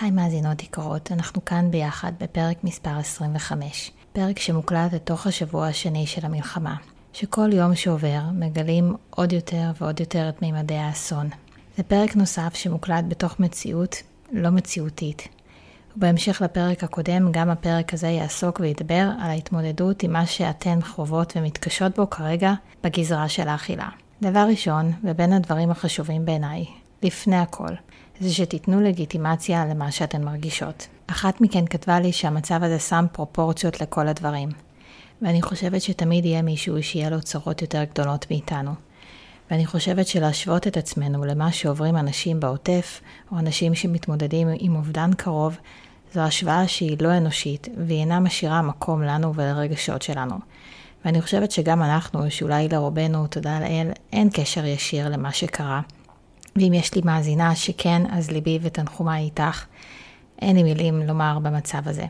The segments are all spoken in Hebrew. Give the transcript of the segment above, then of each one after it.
היי מאזינות יקרות, אנחנו כאן ביחד בפרק מספר 25, פרק שמוקלט לתוך השבוע השני של המלחמה, שכל יום שעובר מגלים עוד יותר ועוד יותר את מימדי האסון. זה פרק נוסף שמוקלט בתוך מציאות לא מציאותית. ובהמשך לפרק הקודם, גם הפרק הזה יעסוק וידבר על ההתמודדות עם מה שאתן חובות ומתקשות בו כרגע בגזרה של האכילה. דבר ראשון, ובין הדברים החשובים בעיניי, לפני הכל, זה שתיתנו לגיטימציה למה שאתן מרגישות. אחת מכן כתבה לי שהמצב הזה שם פרופורציות לכל הדברים, ואני חושבת שתמיד יהיה מישהו שיהיה לו צרות יותר גדולות מאיתנו. ואני חושבת שלהשוות את עצמנו למה שעוברים אנשים בעוטף, או אנשים שמתמודדים עם אובדן קרוב, זו השוואה שהיא לא אנושית, והיא אינה משאירה מקום לנו ולרגשות שלנו. ואני חושבת שגם אנחנו, שאולי לרובנו, תודה לאל, אין קשר ישיר למה שקרה. ואם יש לי מאזינה שכן, אז ליבי ותנחומה איתך. אין לי מילים לומר במצב הזה.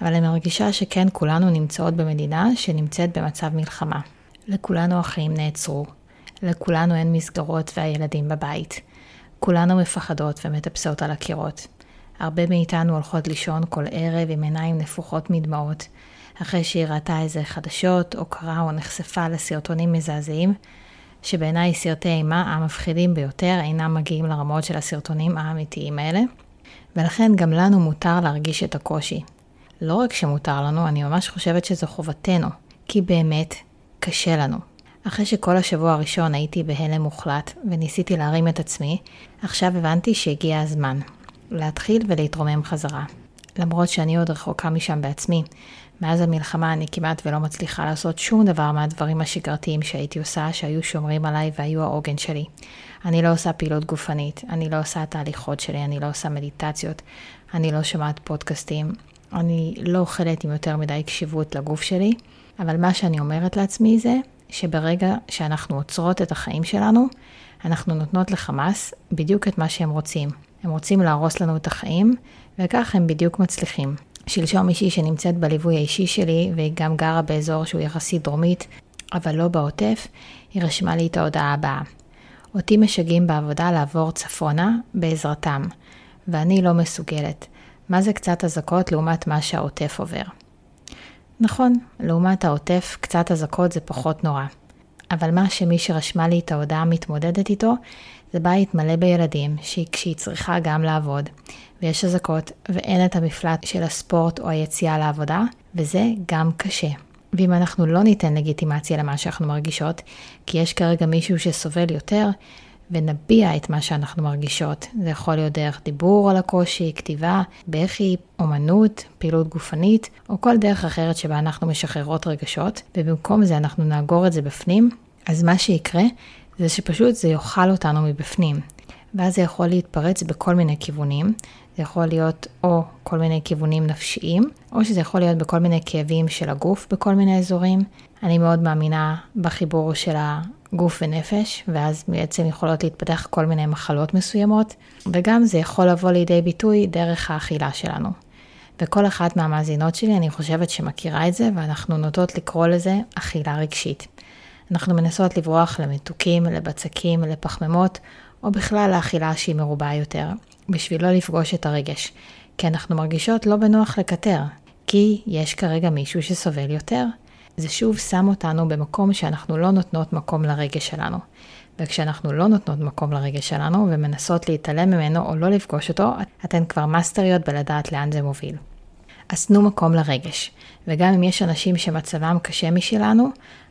אבל אני מרגישה שכן כולנו נמצאות במדינה שנמצאת במצב מלחמה. לכולנו החיים נעצרו. לכולנו אין מסגרות והילדים בבית. כולנו מפחדות ומטפסות על הקירות. הרבה מאיתנו הולכות לישון כל ערב עם עיניים נפוחות מדמעות, אחרי שהיא ראתה איזה חדשות או קראה או נחשפה לסרטונים מזעזעים, שבעיניי סרטי אימה המפחידים ביותר אינם מגיעים לרמות של הסרטונים האמיתיים האלה, ולכן גם לנו מותר להרגיש את הקושי. לא רק שמותר לנו, אני ממש חושבת שזו חובתנו, כי באמת קשה לנו. אחרי שכל השבוע הראשון הייתי בהלם מוחלט וניסיתי להרים את עצמי, עכשיו הבנתי שהגיע הזמן להתחיל ולהתרומם חזרה. למרות שאני עוד רחוקה משם בעצמי, מאז המלחמה אני כמעט ולא מצליחה לעשות שום דבר מהדברים השגרתיים שהייתי עושה, שהיו שומרים עליי והיו העוגן שלי. אני לא עושה פעילות גופנית, אני לא עושה תהליכות שלי, אני לא עושה מדיטציות, אני לא שומעת פודקאסטים, אני לא אוכלת עם יותר מדי קשיבות לגוף שלי, אבל מה שאני אומרת לעצמי זה שברגע שאנחנו עוצרות את החיים שלנו, אנחנו נותנות לחמאס בדיוק את מה שהם רוצים. הם רוצים להרוס לנו את החיים, וכך הם בדיוק מצליחים. שלשום אישי שנמצאת בליווי האישי שלי, והיא גם גרה באזור שהוא יחסית דרומית, אבל לא בעוטף, היא רשמה לי את ההודעה הבאה. אותי משגעים בעבודה לעבור צפונה בעזרתם, ואני לא מסוגלת. מה זה קצת הזקות לעומת מה שהעוטף עובר? נכון, לעומת העוטף, קצת הזקות זה פחות נורא. אבל מה שמי שרשמה לי את ההודעה מתמודדת איתו, זה בית מלא בילדים כשהיא צריכה גם לעבוד. ויש הזקות ואין את המפלט של הספורט או היציאה לעבודה, וזה גם קשה. ואם אנחנו לא ניתן לגיטימציה למה שאנחנו מרגישות, כי יש כרגע מישהו שסובל יותר, ונביע את מה שאנחנו מרגישות. זה יכול להיות דרך דיבור על הקושי, כתיבה, בכי, אומנות, פעילות גופנית, או כל דרך אחרת שבה אנחנו משחררות רגשות, ובמקום זה אנחנו נאגור את זה בפנים, אז מה שיקרה זה שפשוט זה יאכל אותנו מבפנים. ואז זה יכול להתפרץ בכל מיני כיוונים, זה יכול להיות או כל מיני כיוונים נפשיים, או שזה יכול להיות בכל מיני כאבים של הגוף בכל מיני אזורים. אני מאוד מאמינה בחיבור של הגוף ונפש, ואז בעצם יכולות להתפתח כל מיני מחלות מסוימות, וגם זה יכול לבוא לידי ביטוי דרך האכילה שלנו. וכל אחת מהמאזינות שלי אני חושבת שמכירה את זה, ואנחנו נוטות לקרוא לזה אכילה רגשית. אנחנו מנסות לברוח למתוקים, לבצקים, לפחממות, או בכלל לאכילה שהיא מרובה יותר, בשביל לא לפגוש את הרגש, כי אנחנו מרגישות לא בנוח לקטר, כי יש כרגע מישהו שסובל יותר. זה שוב שם אותנו במקום שאנחנו לא נותנות מקום לרגש שלנו. וכשאנחנו לא נותנות מקום לרגש שלנו ומנסות להתעלם ממנו או לא לפגוש אותו, אתן כבר מאסטריות בלדעת לאן זה מוביל. אז תנו מקום לרגש, וגם אם יש אנשים שמצבם קשה משלנו,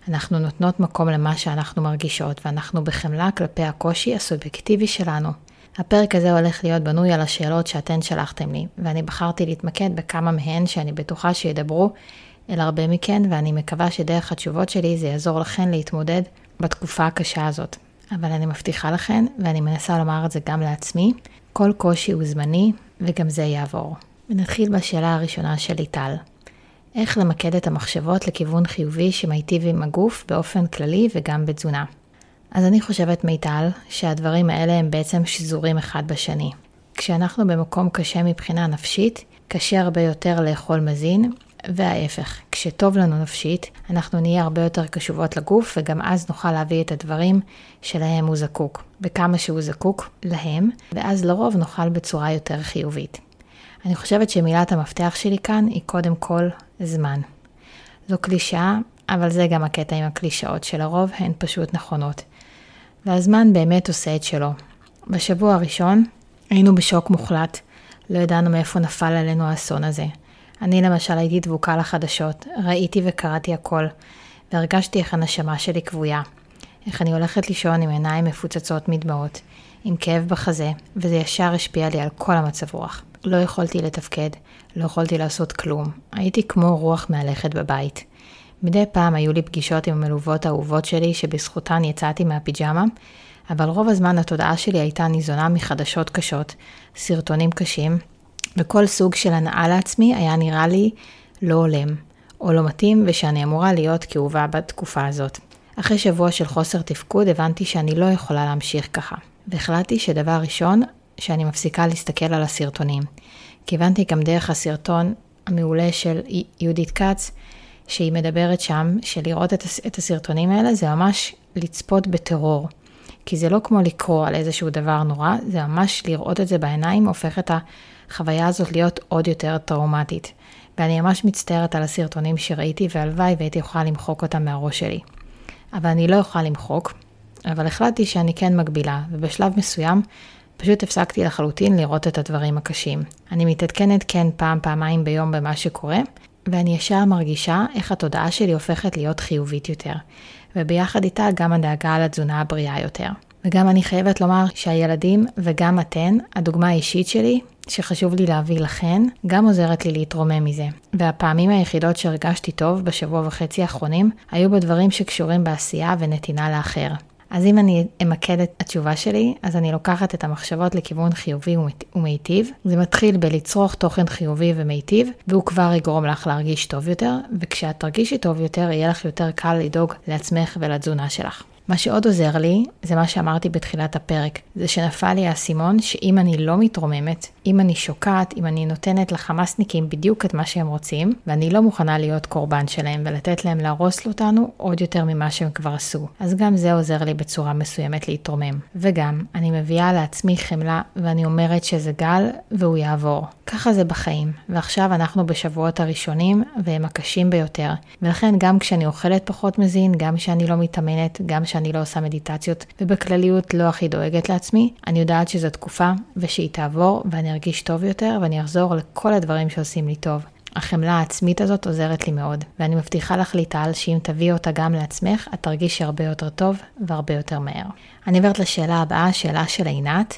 אנחנו נותנות מקום למה שאנחנו מרגישות, ואנחנו בחמלה כלפי הקושי הסובייקטיבי שלנו. הפרק הזה הולך להיות בנוי על השאלות שאתן שלחתם לי, ואני בחרתי להתמקד בכמה מהן שאני בטוחה שידברו אל הרבה מכן, ואני מקווה שדרך התשובות שלי זה יעזור לכן להתמודד בתקופה הקשה הזאת. אבל אני מבטיחה לכן, ואני מנסה לומר את זה גם לעצמי, כל קושי הוא זמני, וגם זה יעבור. ונתחיל בשאלה הראשונה של איטל. איך למקד את המחשבות לכיוון חיובי שמיטיב עם הגוף באופן כללי וגם בתזונה? אז אני חושבת מיטל שהדברים האלה הם בעצם שזורים אחד בשני. כשאנחנו במקום קשה מבחינה נפשית, קשה הרבה יותר לאכול מזין, וההפך, כשטוב לנו נפשית, אנחנו נהיה הרבה יותר קשובות לגוף, וגם אז נוכל להביא את הדברים שלהם הוא זקוק, בכמה שהוא זקוק להם, ואז לרוב נאכל בצורה יותר חיובית. אני חושבת שמילת המפתח שלי כאן היא קודם כל זמן. זו קלישאה, אבל זה גם הקטע עם הקלישאות שלרוב, הן פשוט נכונות. והזמן באמת עושה את שלו. בשבוע הראשון היינו בשוק מוחלט, לא ידענו מאיפה נפל עלינו האסון הזה. אני למשל הייתי דבוקה לחדשות, ראיתי וקראתי הכל, והרגשתי איך הנשמה שלי כבויה. איך אני הולכת לישון עם עיניים מפוצצות מדמעות, עם כאב בחזה, וזה ישר השפיע לי על כל המצב רוח. לא יכולתי לתפקד, לא יכולתי לעשות כלום. הייתי כמו רוח מהלכת בבית. מדי פעם היו לי פגישות עם המלוות האהובות שלי שבזכותן יצאתי מהפיג'מה, אבל רוב הזמן התודעה שלי הייתה ניזונה מחדשות קשות, סרטונים קשים, וכל סוג של הנאה לעצמי היה נראה לי לא הולם, או לא מתאים ושאני אמורה להיות כאובה בתקופה הזאת. אחרי שבוע של חוסר תפקוד הבנתי שאני לא יכולה להמשיך ככה, והחלטתי שדבר ראשון שאני מפסיקה להסתכל על הסרטונים. כיוונתי גם דרך הסרטון המעולה של יהודית קץ, שהיא מדברת שם, שלראות את הסרטונים האלה זה ממש לצפות בטרור. כי זה לא כמו לקרוא על איזשהו דבר נורא, זה ממש לראות את זה בעיניים, הופך את החוויה הזאת להיות עוד יותר טראומטית. ואני ממש מצטערת על הסרטונים שראיתי, והלוואי והייתי יכולה למחוק אותם מהראש שלי. אבל אני לא יכולה למחוק, אבל החלטתי שאני כן מגבילה, ובשלב מסוים פשוט הפסקתי לחלוטין לראות את הדברים הקשים. אני מתעדכנת כן פעם, פעמיים ביום במה שקורה, ואני ישר מרגישה איך התודעה שלי הופכת להיות חיובית יותר, וביחד איתה גם הדאגה על התזונה הבריאה יותר. וגם אני חייבת לומר שהילדים וגם אתן, הדוגמה האישית שלי, שחשוב לי להביא לכן, גם עוזרת לי להתרומם מזה. והפעמים היחידות שהרגשתי טוב בשבוע וחצי האחרונים, היו בדברים שקשורים בעשייה ונתינה לאחר. אז אם אני אמקד את התשובה שלי, אז אני לוקחת את המחשבות לכיוון חיובי ומיטיב. זה מתחיל בלצרוך תוכן חיובי ומיטיב, והוא כבר יגרום לך להרגיש טוב יותר, וכשאת תרגישי טוב יותר, יהיה לך יותר קל לדאוג לעצמך ולתזונה שלך. מה שעוד עוזר לי, זה מה שאמרתי בתחילת הפרק, זה שנפל לי הסימון שאם אני לא מתרוממת, אם אני שוקעת, אם אני נותנת לחמאסניקים בדיוק את מה שהם רוצים, ואני לא מוכנה להיות קורבן שלהם ולתת להם להרוס אותנו עוד יותר ממה שהם כבר עשו. אז גם זה עוזר לי בצורה מסוימת להתרומם. וגם, אני מביאה לעצמי חמלה ואני אומרת שזה גל והוא יעבור. ככה זה בחיים, ועכשיו אנחנו בשבועות הראשונים והם הקשים ביותר. ולכן גם כשאני אוכלת פחות מזין, גם כשאני לא מתאמנת, גם שאני לא עושה מדיטציות, ובכלליות לא הכי דואגת לעצמי, אני יודעת שזו תקופה ושהיא תעבור ואני ארגיש טוב יותר ואני אחזור לכל הדברים שעושים לי טוב. החמלה העצמית הזאת עוזרת לי מאוד, ואני מבטיחה לך ליטל שאם תביא אותה גם לעצמך, את תרגיש הרבה יותר טוב והרבה יותר מהר. אני עברת לשאלה הבאה, השאלה של עינת.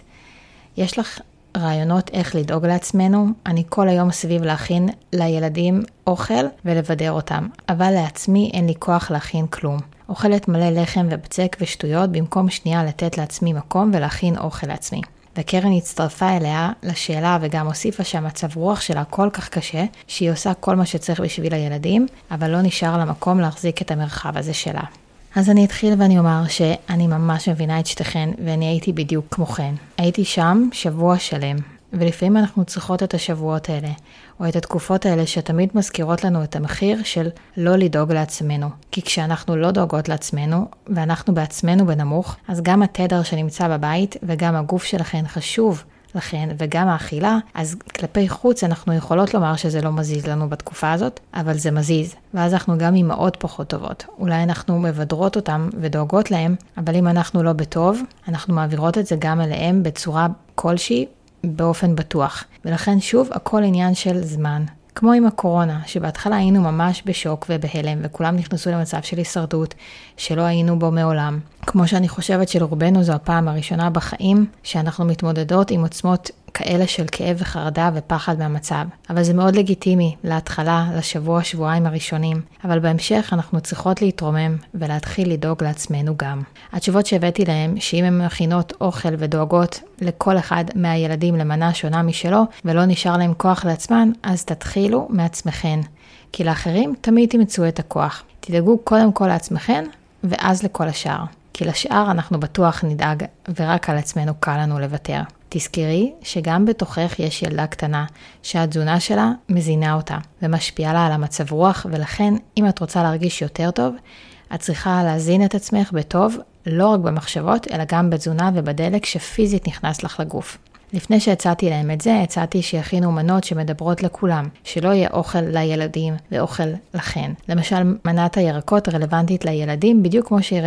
יש לך רעיונות איך לדאוג לעצמנו? אני כל היום סביב להכין לילדים אוכל ולבדר אותם, אבל לעצמי אין לי כוח להכין כלום. אוכלת מלא לחם ובצק ושטויות במקום שנייה לתת לעצמי מקום ולהכין אוכל לעצמי. וקרן הצטרפה אליה לשאלה וגם הוסיפה שהמצב רוח שלה כל כך קשה שהיא עושה כל מה שצריך בשביל הילדים, אבל לא נשאר לה מקום להחזיק את המרחב הזה שלה. אז אני אתחיל ואני אומר שאני ממש מבינה את שתיכן ואני הייתי בדיוק כמוכן. הייתי שם שבוע שלם. ולפעמים אנחנו צריכות את השבועות האלה, או את התקופות האלה שתמיד מזכירות לנו את המחיר של לא לדאוג לעצמנו. כי כשאנחנו לא דואגות לעצמנו, ואנחנו בעצמנו בנמוך, אז גם התדר שנמצא בבית, וגם הגוף שלכן חשוב לכן, וגם האכילה, אז כלפי חוץ אנחנו יכולות לומר שזה לא מזיז לנו בתקופה הזאת, אבל זה מזיז. ואז אנחנו גם אימהות פחות טובות. אולי אנחנו מבדרות אותם ודואגות להם, אבל אם אנחנו לא בטוב, אנחנו מעבירות את זה גם אליהם בצורה כלשהי, באופן בטוח. ולכן שוב, הכל עניין של זמן. כמו עם הקורונה, שבהתחלה היינו ממש בשוק ובהלם, וכולם נכנסו למצב של הישרדות, שלא היינו בו מעולם. כמו שאני חושבת שלרובנו זו הפעם הראשונה בחיים, שאנחנו מתמודדות עם עוצמות כאלה של כאב וחרדה ופחד מהמצב. אבל זה מאוד לגיטימי, להתחלה, לשבוע, שבועיים הראשונים. אבל בהמשך אנחנו צריכות להתרומם ולהתחיל לדאוג לעצמנו גם. התשובות שהבאתי להם, שאם הן מכינות אוכל ודואגות לכל אחד מהילדים למנה שונה משלו, ולא נשאר להם כוח לעצמן, אז תתחילו מעצמכן. כי לאחרים תמיד תמצאו את הכוח. תדאגו קודם כל לעצמכן, ואז לכל השאר. כי לשאר אנחנו בטוח נדאג, ורק על עצמנו קל לנו לוותר. תזכרי שגם בתוכך יש ילדה קטנה שהתזונה שלה מזינה אותה ומשפיעה לה על המצב רוח, ולכן אם את רוצה להרגיש יותר טוב, את צריכה להזין את עצמך בטוב, לא רק במחשבות אלא גם בתזונה ובדלק שפיזית נכנס לך לגוף. לפני שהצעתי להם את זה, הצעתי שיכינו מנות שמדברות לכולם, שלא יהיה אוכל לילדים ואוכל לכן. למשל, מנת הירקות רלוונטית לילדים בדיוק כמו שהיא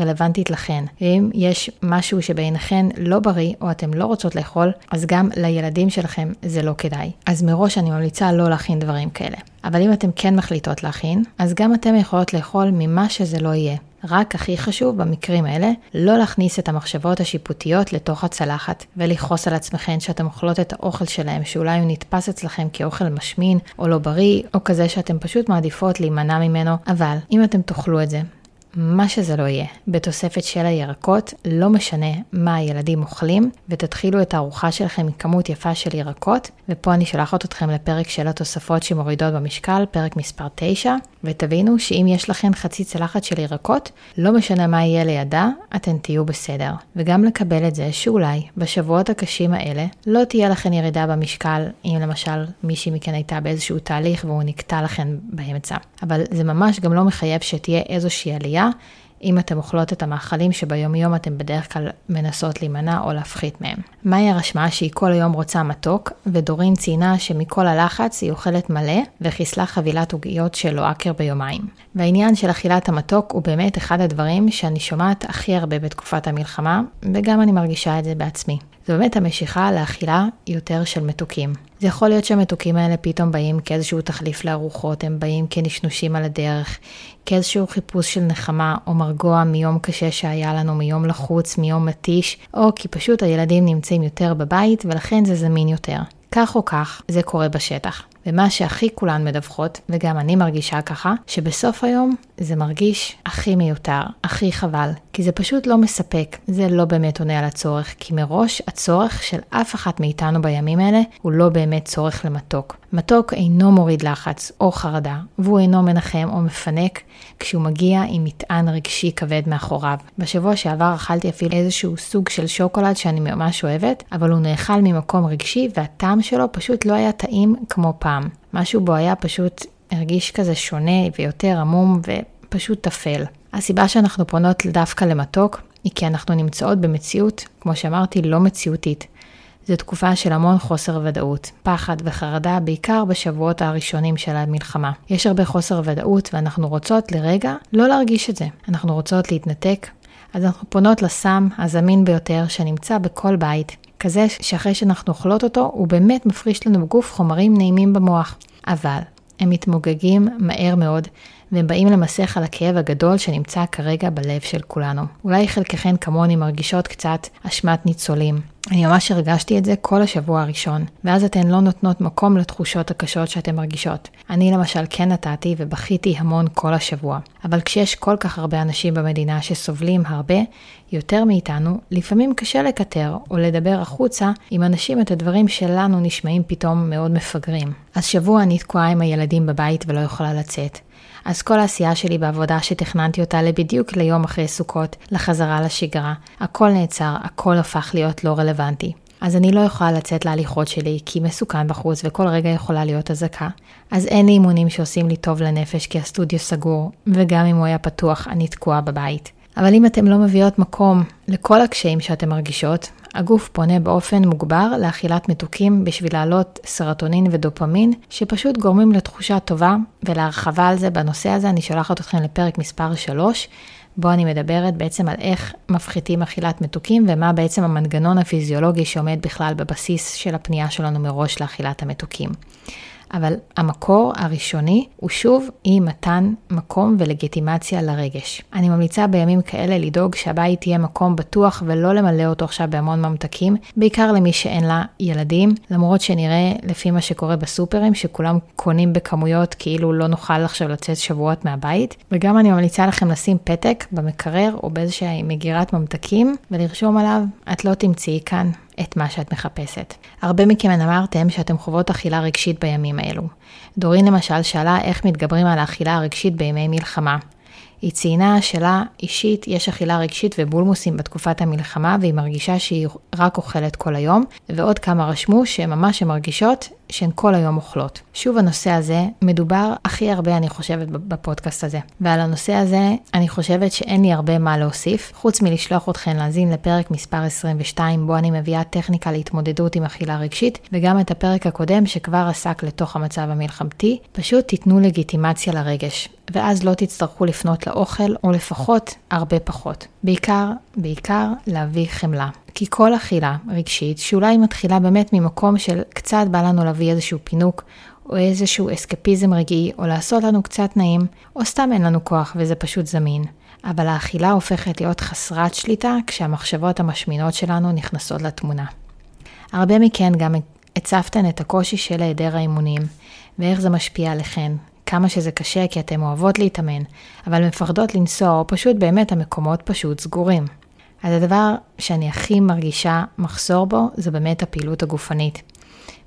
רלוונטית לכן. ואם יש משהו שבעינכן לא בריא או אתם לא רוצות לאכול, אז גם לילדים שלכם זה לא כדאי. אז מראש אני ממליצה לא להכין דברים כאלה. אבל אם אתם כן מחליטות להכין, אז גם אתם יכולות לאכול ממה שזה לא יהיה. רק הכי חשוב במקרים האלה, לא להכניס את המחשבות השיפוטיות לתוך הצלחת, ולכעוס על עצמכן שאתם אוכלות את האוכל שלהם, שאולי הוא נתפס אצלכם כאוכל משמין או לא בריא, או כזה שאתם פשוט מעדיפות להימנע ממנו, אבל אם אתם תאכלו את זה, מה שזה לא יהיה, בתוספת של הירקות, לא משנה מה הילדים אוכלים, ותתחילו את הארוחה שלכם מכמות יפה של ירקות, ופה אני שולחת אתכם לפרק של התוספות שמורידות במשקל, פרק מספר 9, ותבינו שאם יש לכם חצי צלחת של ירקות, לא משנה מה יהיה לידה, אתן תהיו בסדר. וגם לקבל את זה שאולי בשבועות הקשים האלה לא תהיה לכם ירידה במשקל, אם למשל מישהי מכן הייתה באיזשהו תהליך והוא נקטע לכם באמצע. אבל זה ממש גם לא מחייב שתהיה איזושהי עלייה, אם אתם אוכלות את המאכלים שביום יום אתם בדרך כלל מנסות להימנע או להפחית מהם. מאיה רשמה שהיא כל היום רוצה מתוק, ודורין ציינה שמכל הלחץ היא אוכלת מלא וחיסלה חבילת עוגיות של לואקר ביומיים. והעניין של אכילת המתוק הוא באמת אחד הדברים שאני שומעת הכי הרבה בתקופת המלחמה, וגם אני מרגישה את זה בעצמי. זו באמת המשיכה לאכילה יותר של מתוקים. זה יכול להיות שהמתוקים האלה פתאום באים כאיזשהו תחליף לארוחות, הם באים כנשנושים על הדרך, כאיזשהו חיפוש של נחמה או מרגוע מיום קשה שהיה לנו, מיום לחוץ, מיום מתיש, או כי פשוט הילדים נמצאים יותר בבית ולכן זה זמין יותר. כך או כך, זה קורה בשטח. ומה שהכי כולן מדווחות, וגם אני מרגישה ככה, שבסוף היום זה מרגיש הכי מיותר, הכי חבל, כי זה פשוט לא מספק, זה לא באמת עונה על הצורך, כי מראש הצורך של אף אחת מאיתנו בימים האלה הוא לא באמת צורך למתוק. מתוק אינו מוריד לחץ או חרדה, והוא אינו מנחם או מפנק כשהוא מגיע עם מטען רגשי כבד מאחוריו. בשבוע שעבר אכלתי אפילו איזשהו סוג של שוקולד שאני ממש אוהבת, אבל הוא נאכל ממקום רגשי והטעם שלו פשוט לא היה טעים כמו פעם. משהו בו היה פשוט הרגיש כזה שונה ויותר עמום ופשוט תפל. הסיבה שאנחנו פונות דווקא למתוק היא כי אנחנו נמצאות במציאות, כמו שאמרתי, לא מציאותית. זו תקופה של המון חוסר ודאות, פחד וחרדה, בעיקר בשבועות הראשונים של המלחמה. יש הרבה חוסר ודאות ואנחנו רוצות לרגע לא להרגיש את זה. אנחנו רוצות להתנתק, אז אנחנו פונות לסם הזמין ביותר שנמצא בכל בית. כזה שאחרי שאנחנו אוכלות אותו, הוא באמת מפריש לנו בגוף חומרים נעימים במוח. אבל הם מתמוגגים מהר מאוד, והם באים למסך על הכאב הגדול שנמצא כרגע בלב של כולנו. אולי חלקכן כמוני מרגישות קצת אשמת ניצולים. אני ממש הרגשתי את זה כל השבוע הראשון, ואז אתן לא נותנות מקום לתחושות הקשות שאתן מרגישות. אני למשל כן נתתי ובכיתי המון כל השבוע, אבל כשיש כל כך הרבה אנשים במדינה שסובלים הרבה, יותר מאיתנו, לפעמים קשה לקטר או לדבר החוצה עם אנשים את הדברים שלנו נשמעים פתאום מאוד מפגרים. אז שבוע אני תקועה עם הילדים בבית ולא יכולה לצאת. אז כל העשייה שלי בעבודה שתכננתי אותה לבדיוק ליום אחרי סוכות, לחזרה לשגרה, הכל נעצר, הכל הפך להיות לא רלוונטי. אז אני לא יכולה לצאת להליכות שלי כי מסוכן בחוץ וכל רגע יכולה להיות אזעקה. אז אין לי אימונים שעושים לי טוב לנפש כי הסטודיו סגור, וגם אם הוא היה פתוח אני תקועה בבית. אבל אם אתם לא מביאות מקום לכל הקשיים שאתם מרגישות, הגוף פונה באופן מוגבר לאכילת מתוקים בשביל להעלות סרטונין ודופמין, שפשוט גורמים לתחושה טובה, ולהרחבה על זה בנושא הזה אני שולחת אתכם לפרק מספר 3, בו אני מדברת בעצם על איך מפחיתים אכילת מתוקים, ומה בעצם המנגנון הפיזיולוגי שעומד בכלל בבסיס של הפנייה שלנו מראש לאכילת המתוקים. אבל המקור הראשוני הוא שוב אי מתן מקום ולגיטימציה לרגש. אני ממליצה בימים כאלה לדאוג שהבית תהיה מקום בטוח ולא למלא אותו עכשיו בהמון ממתקים, בעיקר למי שאין לה ילדים, למרות שנראה לפי מה שקורה בסופרים שכולם קונים בכמויות כאילו לא נוכל עכשיו לצאת שבועות מהבית. וגם אני ממליצה לכם לשים פתק במקרר או באיזושהי מגירת ממתקים ולרשום עליו את לא תמצאי כאן את מה שאת מחפשת. הרבה מכם אמרתם שאתם חוות אכילה רגשית בימים האלו. דורין למשל שאלה איך מתגברים על האכילה הרגשית בימי מלחמה. היא ציינה שלה אישית יש אכילה רגשית ובולמוסים בתקופת המלחמה, והיא מרגישה שהיא רק אוכלת כל היום, ועוד כמה רשמו שממש מרגישות שהן כל היום אוכלות. שוב, הנושא הזה מדובר הכי הרבה, אני חושבת, בפודקאסט הזה. ועל הנושא הזה, אני חושבת שאין לי הרבה מה להוסיף, חוץ מלשלוח אתכן להזין לפרק מספר 22, בו אני מביאה טכניקה להתמודדות עם אכילה רגשית, וגם את הפרק הקודם שכבר עסק לתוך המצב המלחמתי. פשוט תיתנו לגיטימציה לרגש, ואז לא תצטרכו לפנות לאוכל, או לפחות הרבה פחות. בעיקר להביא חמלה. כי כל אכילה רגשית, שאולי מתחילה באמת ממקום של קצת בא לנו להביא איזשהו פינוק, או איזשהו אסקפיזם רגעי, או לעשות לנו קצת נעים, או סתם אין לנו כוח וזה פשוט זמין. אבל האכילה הופכת להיות חסרת שליטה כשהמחשבות המשמינות שלנו נכנסות לתמונה. הרבה מכן גם הצפתן את הקושי של היעדר האימונים, ואיך זה משפיע עליכן. כמה שזה קשה כי אתן אוהבות להתאמן, אבל מפחדות לנסוע, או פשוט באמת המקומות פשוט סגורים. אז הדבר שאני הכי מרגישה מחסור בו, זה באמת הפעילות הגופנית.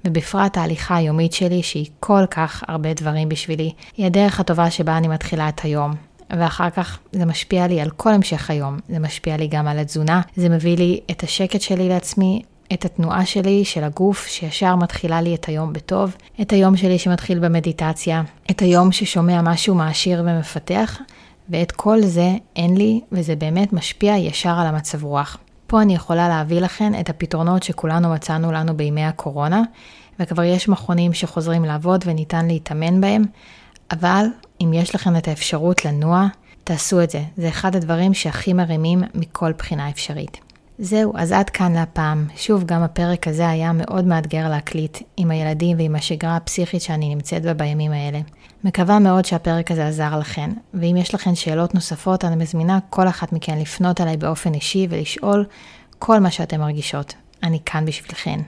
ובפרט ההליכה היומית שלי, שהיא כל כך הרבה דברים בשבילי, היא הדרך הטובה שבה אני מתחילה את היום. ואחר כך זה משפיע לי על כל המשך היום, זה משפיע לי גם על התזונה, זה מביא לי את השקט שלי לעצמי, את התנועה שלי, של הגוף, שישר מתחילה לי את היום בטוב, את היום שלי שמתחיל במדיטציה, את היום ששומע משהו מעשיר ומפתח, ואת כל זה אין לי, וזה באמת משפיע ישר על המצב רוח. פה אני יכולה להביא לכן את הפתרונות שכולנו מצאנו לנו בימי הקורונה, וכבר יש מכונים שחוזרים לעבוד וניתן להתאמן בהם, אבל אם יש לכן את האפשרות לנוע, תעשו את זה. זה אחד הדברים שהכי מרימים מכל בחינה אפשרית. זהו, אז עד כאן להפעם. שוב, גם הפרק הזה היה מאוד מאתגר להקליט עם הילדים ועם השגרה הפסיכית שאני נמצאת בה בימים האלה. מקווה מאוד שהפרק הזה עזר לכן, ואם יש לכן שאלות נוספות, אני מזמינה כל אחת מכן לפנות אליי באופן אישי ולשאול כל מה שאתן מרגישות. אני כאן בשבילכן.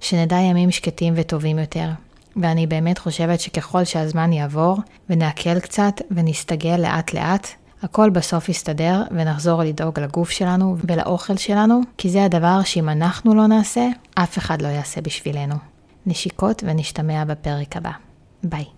שנדע ימים שקטים וטובים יותר. ואני באמת חושבת שככל שהזמן יעבור, ונעכל קצת ונסתגל לאט לאט, הכל בסוף יסתדר ונחזור לדאוג לגוף שלנו ולאוכל שלנו, כי זה הדבר שאם אנחנו לא נעשה, אף אחד לא יעשה בשבילנו. נשיקות ונשתמע בפרק הבא. ביי.